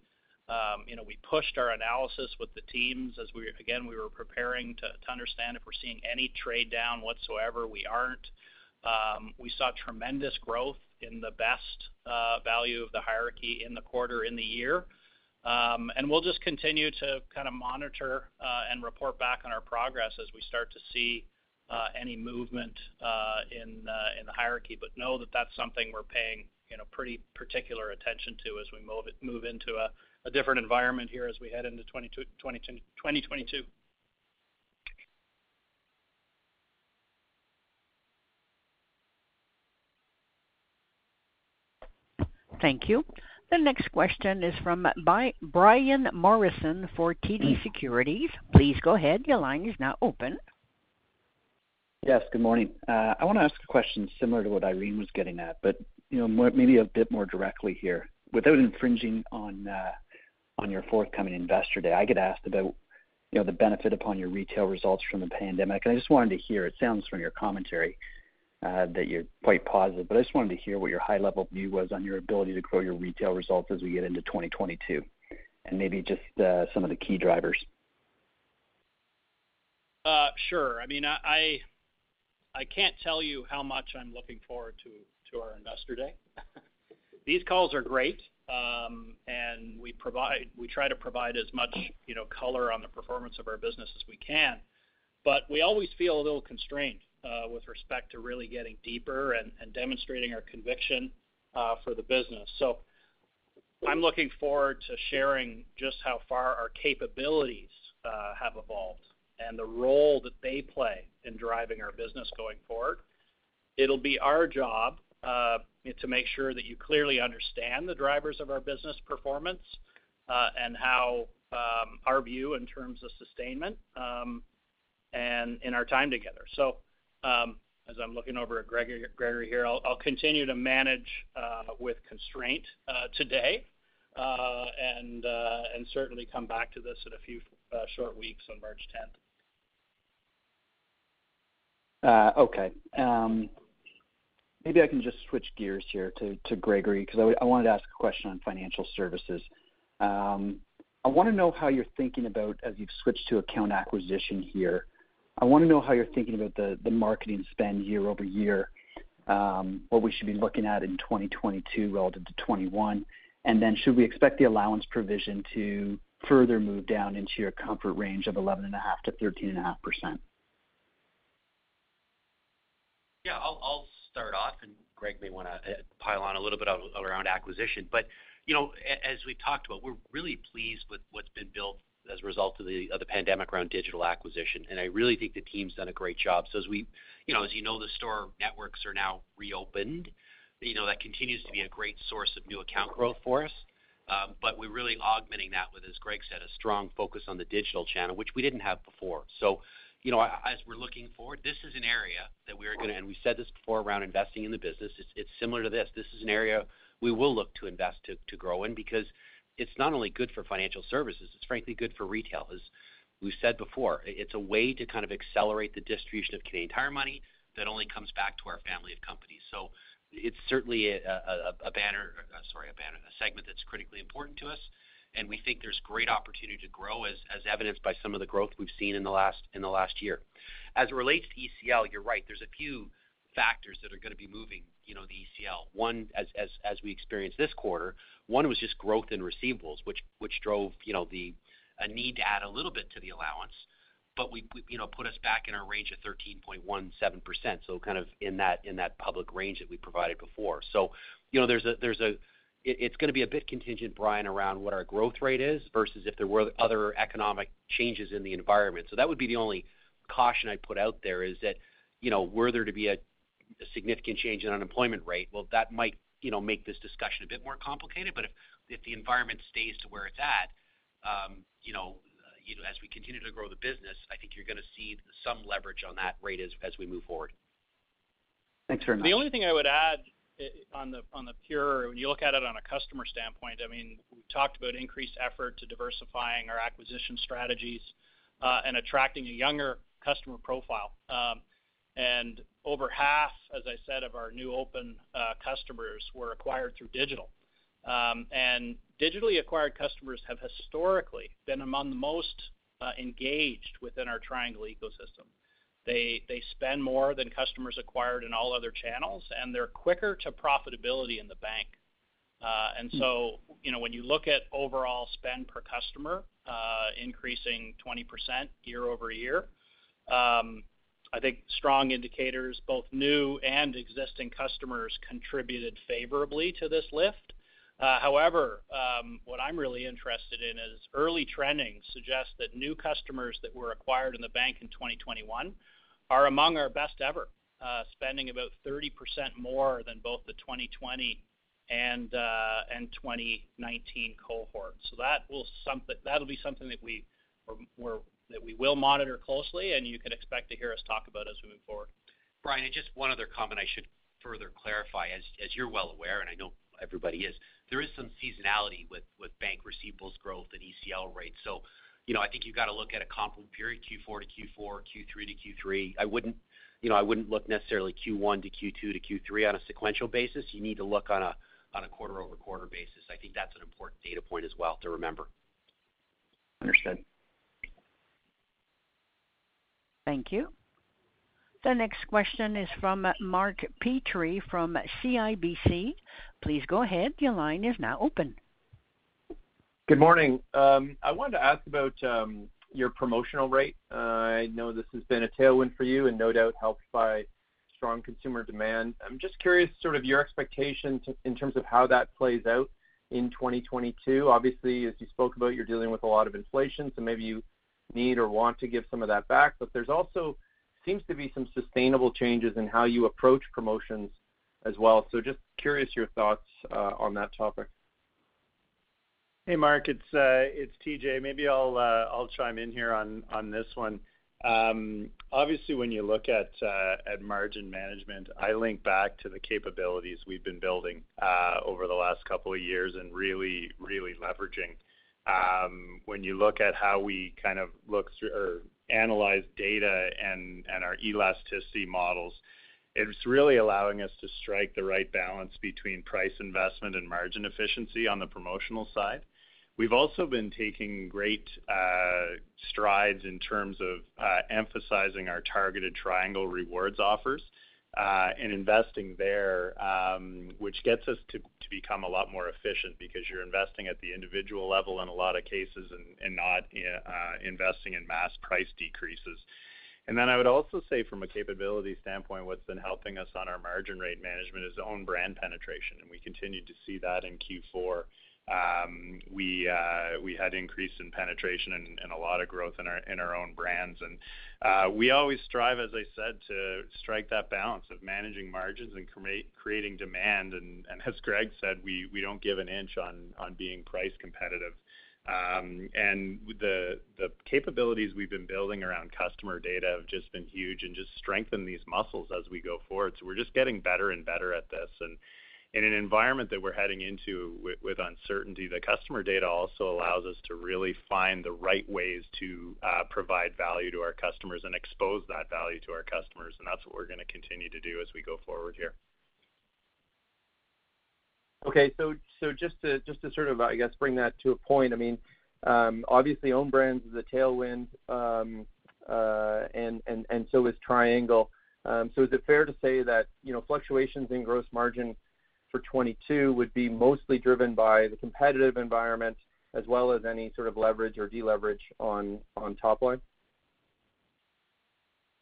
We pushed our analysis with the teams as we were preparing to understand if we're seeing any trade down whatsoever. We aren't. We saw tremendous growth in the best value of the hierarchy in the quarter, in the year. And we'll just continue to kind of monitor and report back on our progress as we start to see any movement in the hierarchy. But know that that's something we're paying pretty particular attention to as we move into a different environment here as we head into 2022. Thank you. The next question is from Brian Morrison for TD Securities. Please go ahead. Your line is now open. Yes, good morning. I want to ask a question similar to what Irene was getting at, but maybe a bit more directly here. Without infringing on your forthcoming Investor Day, I get asked about the benefit upon your retail results from the pandemic, and I just wanted to hear, it sounds from your commentary, that you're quite positive, but I just wanted to hear what your high-level view was on your ability to grow your retail results as we get into 2022, and maybe just some of the key drivers. Sure. I mean, I can't tell you how much I'm looking forward to our Investor Day. These calls are great, and we try to provide as much color on the performance of our business as we can, but we always feel a little constrained with respect to really getting deeper and demonstrating our conviction for the business. So I'm looking forward to sharing just how far our capabilities have evolved and the role that they play in driving our business going forward. It'll be our job to make sure that you clearly understand the drivers of our business performance and how our view in terms of sustainment and in our time together. So as I'm looking over at Gregory here, I'll continue to manage with constraint today, and certainly come back to this in a few short weeks on March 10th. Okay. Maybe I can just switch gears here to Gregory, because I wanted to ask a question on financial services. I want to know how you're thinking about, as you've switched to account acquisition here, I want to know how you're thinking about the marketing spend year over year. what we should be looking at in 2022 relative to 21? And then should we expect the allowance provision to further move down into your comfort range of 11.5 to 13.5%? Yeah, I'll start off, and Greg may want to pile on a little bit around acquisition. But, you know, as we've talked about, we're really pleased with what's been built as a result of the pandemic around digital acquisition. And I really think the team's done a great job. So as we, you know, as you know, the store networks are now reopened, you know, that continues to be a great source of new account growth for us. But we're really augmenting that with, as Greg said, a strong focus on the digital channel, which we didn't have before. So, you know, as we're looking forward, this is an area that we are going to, and we said this before around investing in the business, it's similar to this. This is an area we will look to invest to grow in, because it's not only good for financial services, it's frankly good for retail. As we've said before, it's a way to kind of accelerate the distribution of Canadian Tire money that only comes back to our family of companies. So it's certainly a segment that's critically important to us, and we think there's great opportunity to grow, as evidenced by some of the growth we've seen in the last year. As it relates to ECL, you're right. There's a few factors that are going to be moving, you know, the ECL. One, as we experienced this quarter, one was just growth in receivables, which drove, you know, a need to add a little bit to the allowance, but we you know, put us back in our range of 13.17%, so kind of in that public range that we provided before. So, you know, it's going to be a bit contingent, Brian, around what our growth rate is versus if there were other economic changes in the environment. So that would be the only caution I'd put out there, is that, you know, were there to be a significant change in unemployment rate, well, that might, you know, make this discussion a bit more complicated. But if the environment stays to where it's at, you know, as we continue to grow the business, I think you're going to see some leverage on that rate as we move forward. Thanks very much. The only thing I would add on the pure, when you look at it on a customer standpoint, I mean, we talked about increased effort to diversifying our acquisition strategies and attracting a younger customer profile. And over half, as I said, of our new open customers were acquired through digital. And digitally acquired customers have historically been among the most engaged within our Triangle ecosystem. They spend more than customers acquired in all other channels, and they're quicker to profitability in the bank. And so, you know, when you look at overall spend per customer increasing 20% year over year, I think strong indicators, both new and existing customers, contributed favorably to this lift. However, what I'm really interested in is early trending suggests that new customers that were acquired in the bank in 2021 are among our best ever, spending about 30% more than both the 2020 and 2019 cohorts. So that'll be something that we will monitor closely, and you can expect to hear us talk about as we move forward. Brian, and just one other comment I should further clarify. As you're well aware, and I know everybody is, there is some seasonality with bank receivables growth and ECL rates. So, you know, I think you've got to look at a comparable period, Q4 to Q4, Q3 to Q3. I wouldn't look necessarily Q1 to Q2 to Q3 on a sequential basis. You need to look on a quarter over quarter basis. I think that's an important data point as well to remember. Understood. Thank you. The next question is from Mark Petrie from CIBC. Please go ahead. Your line is now open. Good morning. I wanted to ask about your promotional rate. I know this has been a tailwind for you and no doubt helped by strong consumer demand. I'm just curious sort of your expectations in terms of how that plays out in 2022. Obviously, as you spoke about, you're dealing with a lot of inflation, so maybe you need or want to give some of that back, but there's also seems to be some sustainable changes in how you approach promotions as well. So just curious your thoughts on that topic. Hey Mark, it's TJ. Maybe I'll chime in here on this one. Obviously, when you look at margin management, I link back to the capabilities we've been building over the last couple of years and really, really leveraging. When you look at how we kind of look through or analyze data and our elasticity models, it's really allowing us to strike the right balance between price investment and margin efficiency on the promotional side. We've also been taking great strides in terms of emphasizing our targeted Triangle Rewards offers. and investing there, which gets us to become a lot more efficient, because you're investing at the individual level in a lot of cases and not investing in mass price decreases. And then I would also say, from a capability standpoint, what's been helping us on our margin rate management is own brand penetration, and we continued to see that in Q4. We had increase in penetration and a lot of growth in our own brands, and we always strive, as I said, to strike that balance of managing margins and creating demand. And as Greg said, we don't give an inch on being price competitive. And the capabilities we've been building around customer data have just been huge, and just strengthen these muscles as we go forward. So we're just getting better and better at this. And in an environment that we're heading into with uncertainty, the customer data also allows us to really find the right ways to provide value to our customers and expose that value to our customers. And that's what we're going to continue to do as we go forward here. Okay, so just to sort of, I guess, bring that to a point, I mean, obviously own brands is a tailwind, and so is Triangle. So is it fair to say that, you know, fluctuations in gross margin for 22 would be mostly driven by the competitive environment, as well as any sort of leverage or deleverage on top line?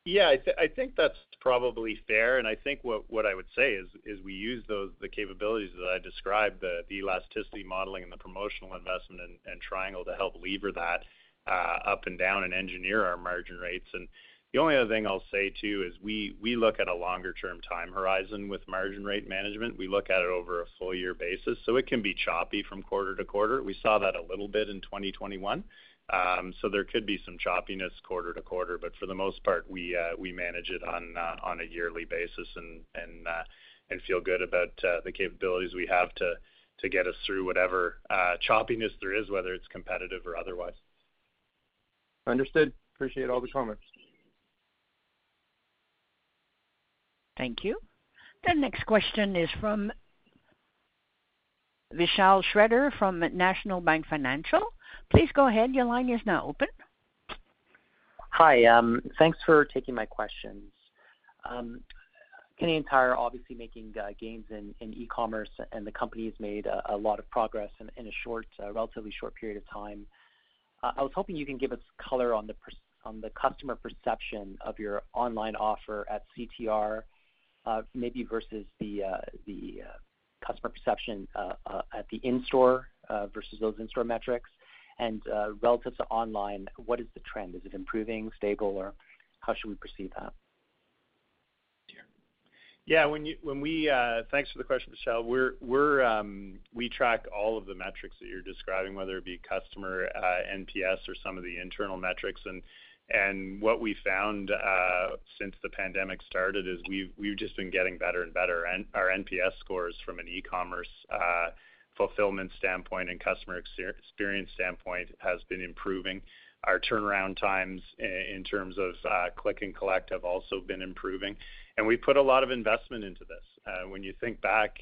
Yeah, I think that's probably fair, and I think what I would say is we use the capabilities that I described, the elasticity modeling and the promotional investment and Triangle, to help lever that up and down and engineer our margin rates. And the only other thing I'll say too is we look at a longer term time horizon with margin rate management. We look at it over a full year basis, so it can be choppy from quarter to quarter. We saw that a little bit in 2021. So there could be some choppiness quarter to quarter, but for the most part, we manage it on a yearly basis and feel good about the capabilities we have to get us through whatever choppiness there is, whether it's competitive or otherwise. Understood. Appreciate all the comments. Thank you. The next question is from Vishal Shredder from National Bank Financial. Please go ahead. Your line is now open. Hi. Thanks for taking my questions. Canadian Tire obviously making gains in e-commerce, and the company has made a lot of progress in a relatively short period of time. I was hoping you can give us color on the customer perception of your online offer at CTR, maybe versus the customer perception at the in-store versus those in-store metrics. And relative to online, what is the trend? Is it improving, stable, or how should we perceive that? Yeah, when we thanks for the question, Michelle. We track all of the metrics that you're describing, whether it be customer NPS or some of the internal metrics, and what we found since the pandemic started is we've just been getting better and better, and our NPS scores from an e-commerce fulfillment standpoint and customer experience standpoint has been improving. Our turnaround times in terms of click and collect have also been improving. And we put a lot of investment into this. When you think back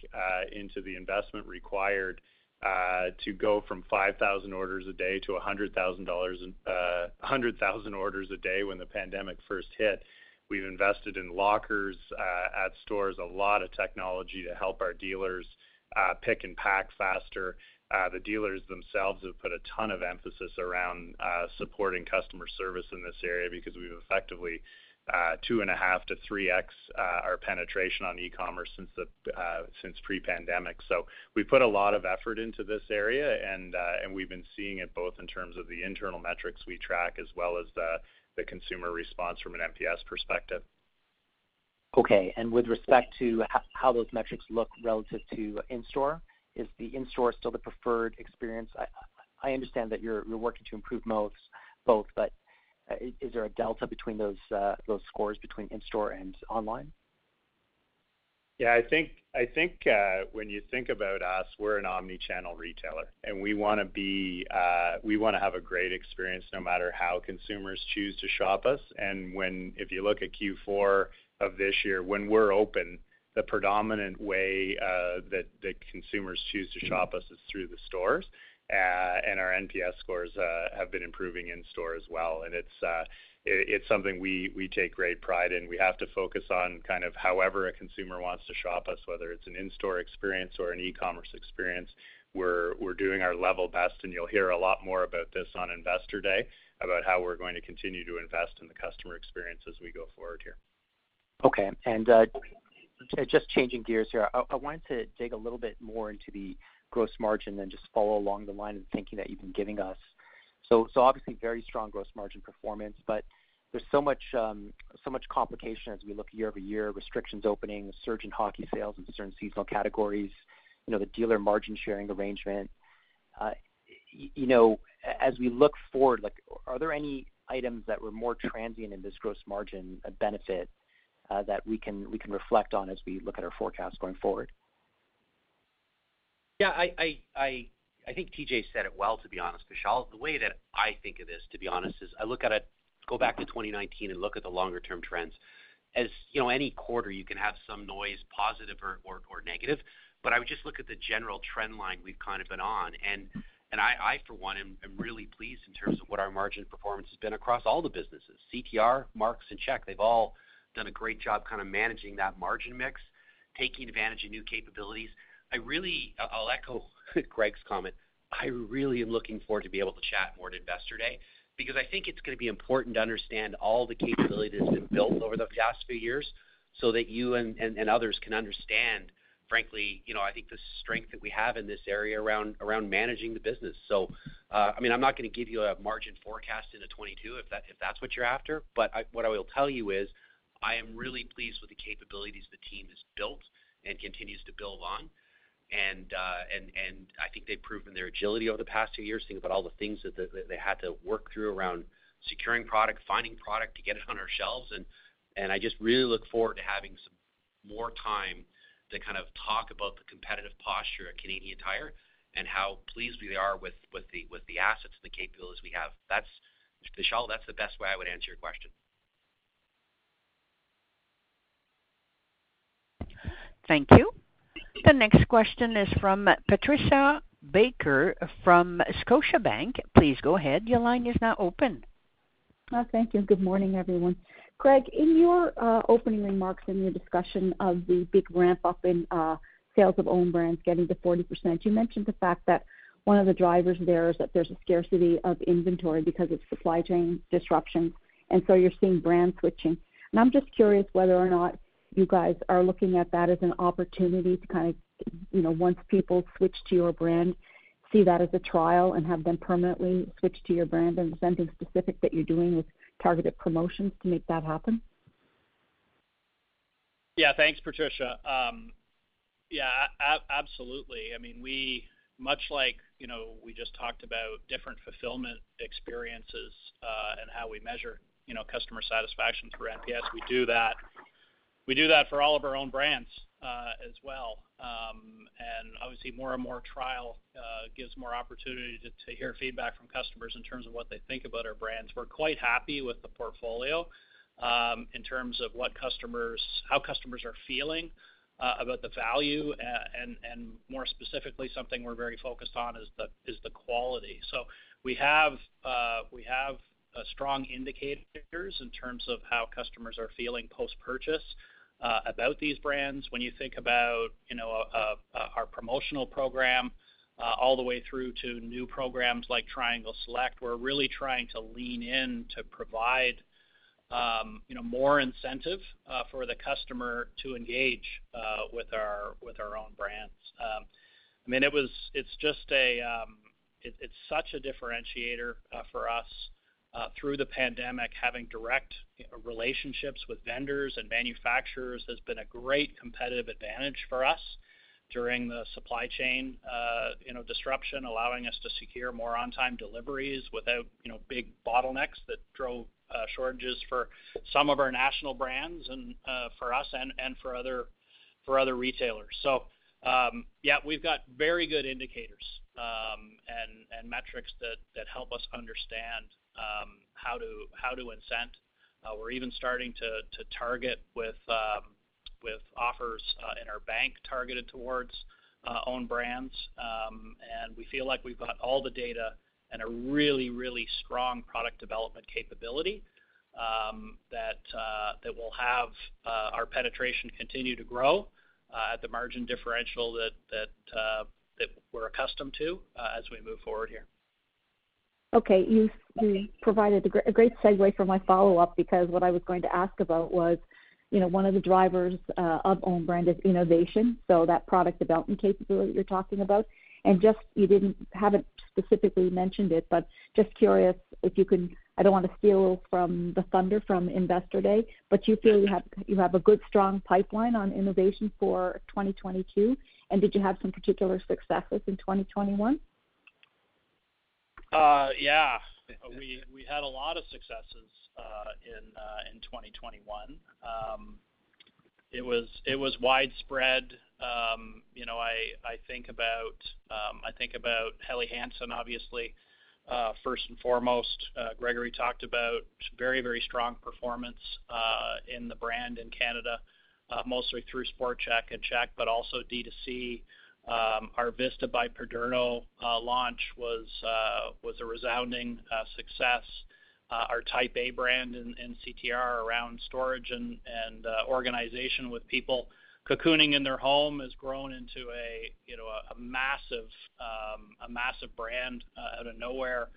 into the investment required to go from 5,000 orders a day to 100,000 orders a day when the pandemic first hit, we've invested in lockers at stores, a lot of technology to help our dealers pick and pack faster. The dealers themselves have put a ton of emphasis around supporting customer service in this area, because we've effectively 2.5 to 3x our penetration on e-commerce since pre-pandemic. So we put a lot of effort into this area, and we've been seeing it both in terms of the internal metrics we track as well as the consumer response from an MPS perspective. Okay, and with respect to how those metrics look relative to in-store, is the in-store still the preferred experience? I understand that you're working to improve both, but is there a delta between those scores between in-store and online? Yeah, I think when you think about us, we're an omni-channel retailer, and we want to have a great experience no matter how consumers choose to shop us. And if you look at Q4 of this year, when we're open, the predominant way that consumers choose to shop us is through the stores, and our NPS scores have been improving in store as well. And it's it's something we take great pride in. We have to focus on kind of however a consumer wants to shop us, whether it's an in-store experience or an e-commerce experience. We're doing our level best, and you'll hear a lot more about this on Investor Day about how we're going to continue to invest in the customer experience as we go forward here. Okay, and just changing gears here, I wanted to dig a little bit more into the gross margin and just follow along the line of thinking that you've been giving us. So obviously very strong gross margin performance, but there's so much complication as we look year over year, restrictions opening, surge in hockey sales in certain seasonal categories, the dealer margin sharing arrangement. As we look forward, are there any items that were more transient in this gross margin benefit that we can reflect on as we look at our forecast going forward? Yeah, I think TJ said it well, to be honest, Vishal. The way that I think of this, to be honest, is I look at it, go back to 2019 and look at the longer-term trends. As you know, any quarter you can have some noise, positive or negative, but I would just look at the general trend line we've kind of been on. And I for one, am really pleased in terms of what our margin performance has been across all the businesses. CTR, Marks, and Chek, they've all done a great job kind of managing that margin mix, taking advantage of new capabilities. I'll echo Greg's comment. I really am looking forward to be able to chat more at Investor Day, because I think it's going to be important to understand all the capability that's been built over the past few years so that you and others can understand, frankly, I think the strength that we have in this area around managing the business. So, I'm not going to give you a margin forecast into 22 if that's what you're after, but what I will tell you is I am really pleased with the capabilities the team has built and continues to build on. And I think they've proven their agility over the past 2 years. Think about all the things that they had to work through around securing product, finding product to get it on our shelves, and I just really look forward to having some more time to kind of talk about the competitive posture at Canadian Tire and how pleased we are with the assets and the capabilities we have. That's, Vishal, that's the best way I would answer your question. Thank you. The next question is from Patricia Baker from Scotiabank. Please go ahead. Your line is now open. Oh, thank you. Good morning, everyone. Greg, in your opening remarks and your discussion of the big ramp up in sales of own brands getting to 40%, you mentioned the fact that one of the drivers there is that there's a scarcity of inventory because of supply chain disruptions, and so you're seeing brand switching. And I'm just curious whether or not you guys are looking at that as an opportunity to kind of, once people switch to your brand, see that as a trial and have them permanently switch to your brand, and something specific that you're doing with targeted promotions to make that happen? Yeah, thanks, Patricia. Absolutely. I mean, we, much like, we just talked about different fulfillment experiences and how we measure, customer satisfaction through NPS, we do that for all of our own brands as well. And obviously more and more trial gives more opportunity to hear feedback from customers in terms of what they think about our brands. We're quite happy with the portfolio in terms of how customers are feeling about the value, and more specifically, something we're very focused on is the quality. So we have strong indicators in terms of how customers are feeling post-purchase about these brands. When you think about our promotional program all the way through to new programs like Triangle Select, we're really trying to lean in to provide more incentive for the customer to engage with our own brands. It's such a differentiator for us. Through the pandemic, having direct relationships with vendors and manufacturers has been a great competitive advantage for us during the supply chain, disruption, allowing us to secure more on-time deliveries without, big bottlenecks that drove shortages for some of our national brands and for us and for other retailers. So, we've got very good indicators and metrics that help us understand how to incent. We're even starting to target with offers in our bank targeted towards own brands, and we feel like we've got all the data and a really, really strong product development capability that will have our penetration continue to grow at the margin differential that we're accustomed to as we move forward here. Okay, you provided a great segue for my follow-up, because what I was going to ask about was, you know, one of the drivers of own brand is innovation, so that product development capability you're talking about. And just, you haven't specifically mentioned it, but just curious if you can, I don't want to steal from the thunder from Investor Day, but you feel you have a good, strong pipeline on innovation for 2022, and did you have some particular successes in 2021? Yeah, we had a lot of successes in 2021. It was widespread. You know, I think about Helly Hansen, obviously, first and foremost. Gregory talked about very, very strong performance in the brand in Canada, mostly through Sport Chek and Chek, but also D2C. Our Vista by Paderno launch was a resounding success. Our Type A brand in CTR around storage and organization with people cocooning in their home has grown into a massive brand out of nowhere.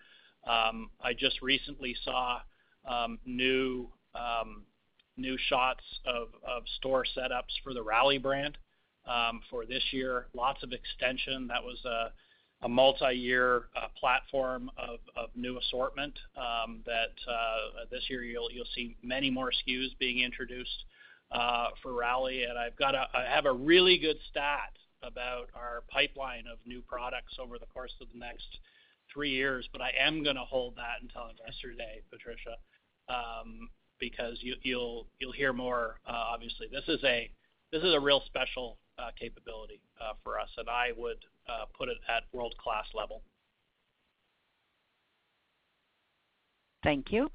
I just recently saw new shots of store setups for the Rally brand. For this year, lots of extension. That was a multi-year platform of new assortment this year you'll see many more SKUs being introduced for Rally. And I have a really good stat about our pipeline of new products over the course of the next 3 years, but I am going to hold that until Investor Day, Patricia, because you'll hear more. Obviously, this is a real special capability for us, and I would put it at world-class level. Thank you.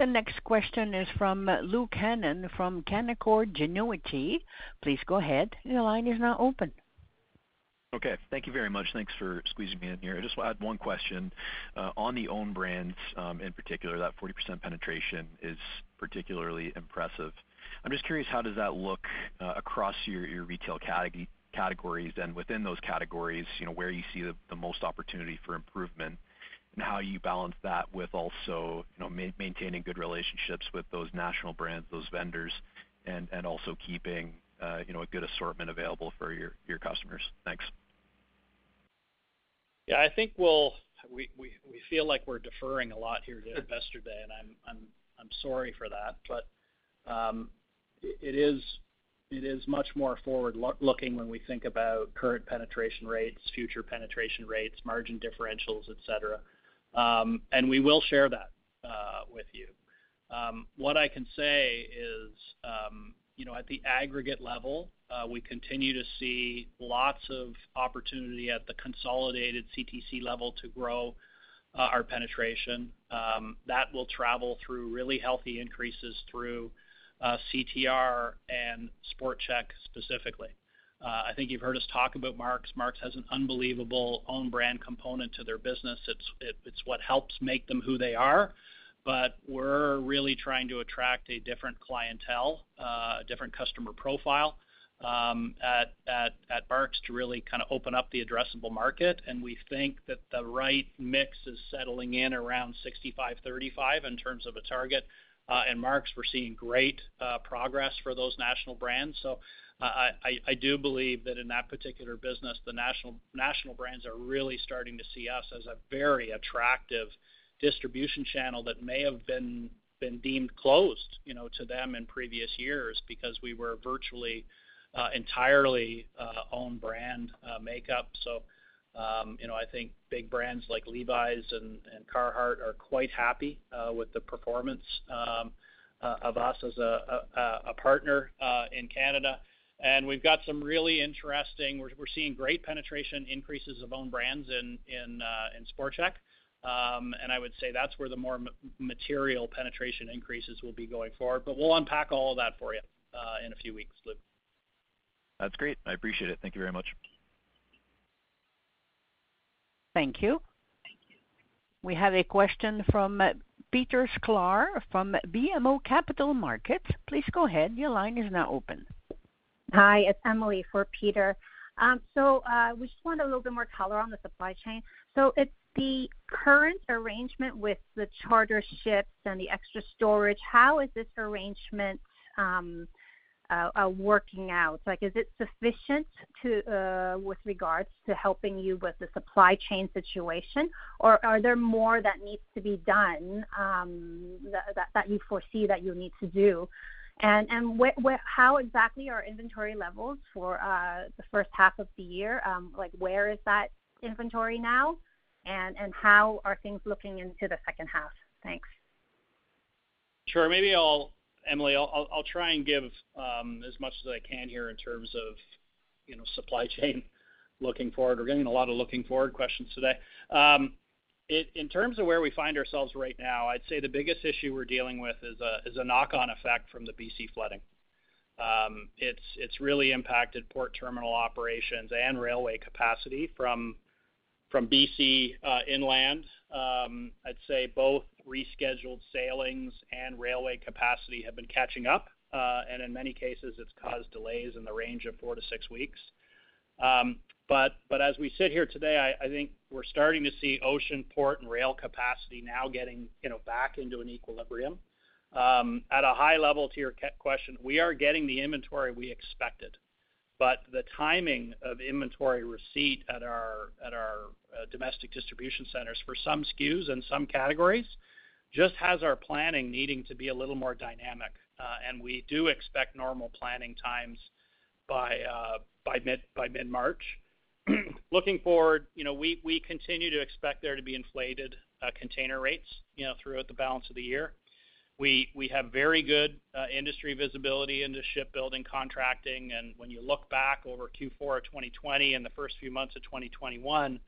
The next question is from Luke Hannon from Canaccord Genuity. Please go ahead. Your line is now open. Okay, thank you very much. Thanks for squeezing me in here. I just had one question on the own brands in particular. That 40% penetration is particularly impressive. I'm just curious, how does that look across your retail categories, and within those categories, you know, where you see the most opportunity for improvement, and how you balance that with also, you know, maintaining good relationships with those national brands, those vendors, and also keeping, you know, a good assortment available for your customers? Thanks. Yeah, I think we feel like we're deferring a lot here to Investor Day, and I'm sorry for that, but. It is much more forward-looking when we think about current penetration rates, future penetration rates, margin differentials, etc. And we will share that with you. What I can say is, you know, at the aggregate level, we continue to see lots of opportunity at the consolidated CTC level to grow our penetration. That will travel through really healthy increases through CTR and Sport Chek specifically. I think you've heard us talk about Marks. Marks has an unbelievable own brand component to their business. It's what helps make them who they are, but we're really trying to attract a different clientele, a different customer profile at Marks to really kind of open up the addressable market. And we think that the right mix is settling in around 65-35 in terms of a target. And Marks, we're seeing great progress for those national brands. So I do believe that in that particular business, the national brands are really starting to see us as a very attractive distribution channel that may have been deemed closed, you know, to them in previous years, because we were virtually entirely own brand makeup. So you know, I think big brands like Levi's and Carhartt are quite happy with the performance of us as a partner in Canada. And we've got some really interesting. We're seeing great penetration increases of own brands in Sport Chek, and I would say that's where the more material penetration increases will be going forward. But we'll unpack all of that for you in a few weeks, Luke. That's great. I appreciate it. Thank you very much. Thank you. We have a question from Peter Sklar from BMO Capital Markets. Please go ahead. Your line is now open. Hi, it's Emily for Peter. We just want a little bit more color on the supply chain. So it's the current arrangement with the charter ships and the extra storage. How is this arrangement working out? Like, is it sufficient to with regards to helping you with the supply chain situation, or are there more that needs to be done that you foresee that you need to do? And how exactly are inventory levels for the first half of the year? Like, where is that inventory now? And how are things looking into the second half? Thanks. Sure. Maybe I'll try and give as much as I can here in terms of, supply chain looking forward. We're getting a lot of looking forward questions today. In terms of where we find ourselves right now, I'd say the biggest issue we're dealing with is a knock-on effect from the BC flooding. It's really impacted port terminal operations and railway capacity from BC inland. I'd say both rescheduled sailings and railway capacity have been catching up, and in many cases it's caused delays in the range of 4 to 6 weeks. But as we sit here today, I think we're starting to see ocean, port, and rail capacity now getting back into an equilibrium. At a high level to your question, we are getting the inventory we expected, but the timing of inventory receipt at our domestic distribution centers for some SKUs and some categories just has our planning needing to be a little more dynamic, and we do expect normal planning times by mid-March. Looking forward, we continue to expect there to be inflated container rates, throughout the balance of the year. We have very good industry visibility into shipbuilding contracting, and when you look back over Q4 of 2020 and the first few months of 2021,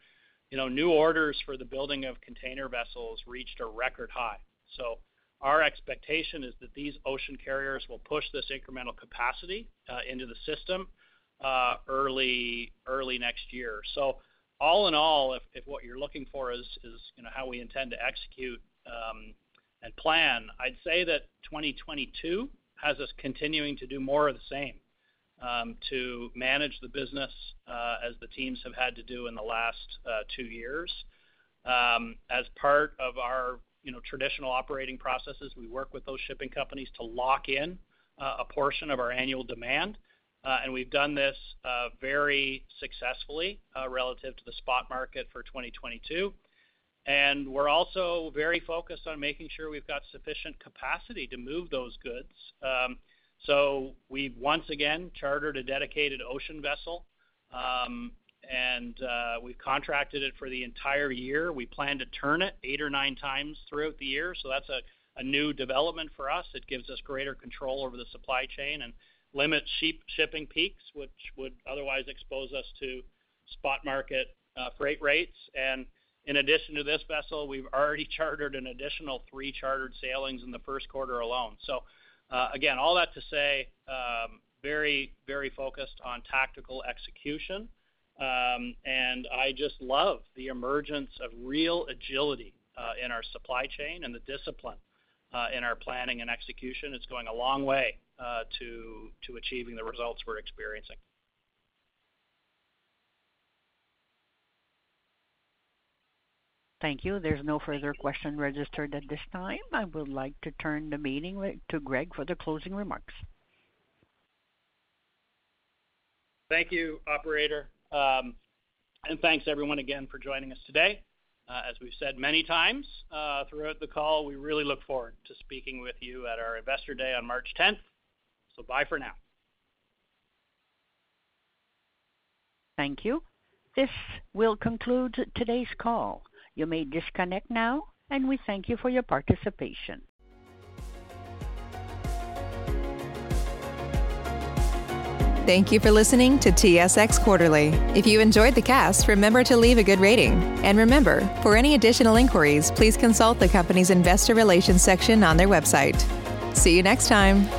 new orders for the building of container vessels reached a record high. So our expectation is that these ocean carriers will push this incremental capacity into the system early next year. So all in all, if what you're looking for is how we intend to execute and plan, I'd say that 2022 has us continuing to do more of the same, to manage the business as the teams have had to do in the last 2 years. As part of our traditional operating processes, we work with those shipping companies to lock in a portion of our annual demand, and we've done this very successfully relative to the spot market for 2022. And we're also very focused on making sure we've got sufficient capacity to move those goods. So we've once again chartered a dedicated ocean vessel, and we've contracted it for the entire year. We plan to turn it 8 or 9 times throughout the year, so that's a new development for us. It gives us greater control over the supply chain and limits shipping peaks, which would otherwise expose us to spot market freight rates. And in addition to this vessel, we've already chartered an additional 3 chartered sailings in the first quarter alone. So, again, all that to say, very, very focused on tactical execution. And I just love the emergence of real agility in our supply chain and the discipline in our planning and execution. It's going a long way to achieving the results we're experiencing. Thank you. There's no further question registered at this time. I would like to turn the meeting to Greg for the closing remarks. Thank you, operator. And thanks, everyone, again, for joining us today. As we've said many times throughout the call, we really look forward to speaking with you at our Investor Day on March 10th. So bye for now. Thank you. This will conclude today's call. You may disconnect now, and we thank you for your participation. Thank you for listening to TSX Quarterly. If you enjoyed the cast, remember to leave a good rating. And remember, for any additional inquiries, please consult the company's investor relations section on their website. See you next time.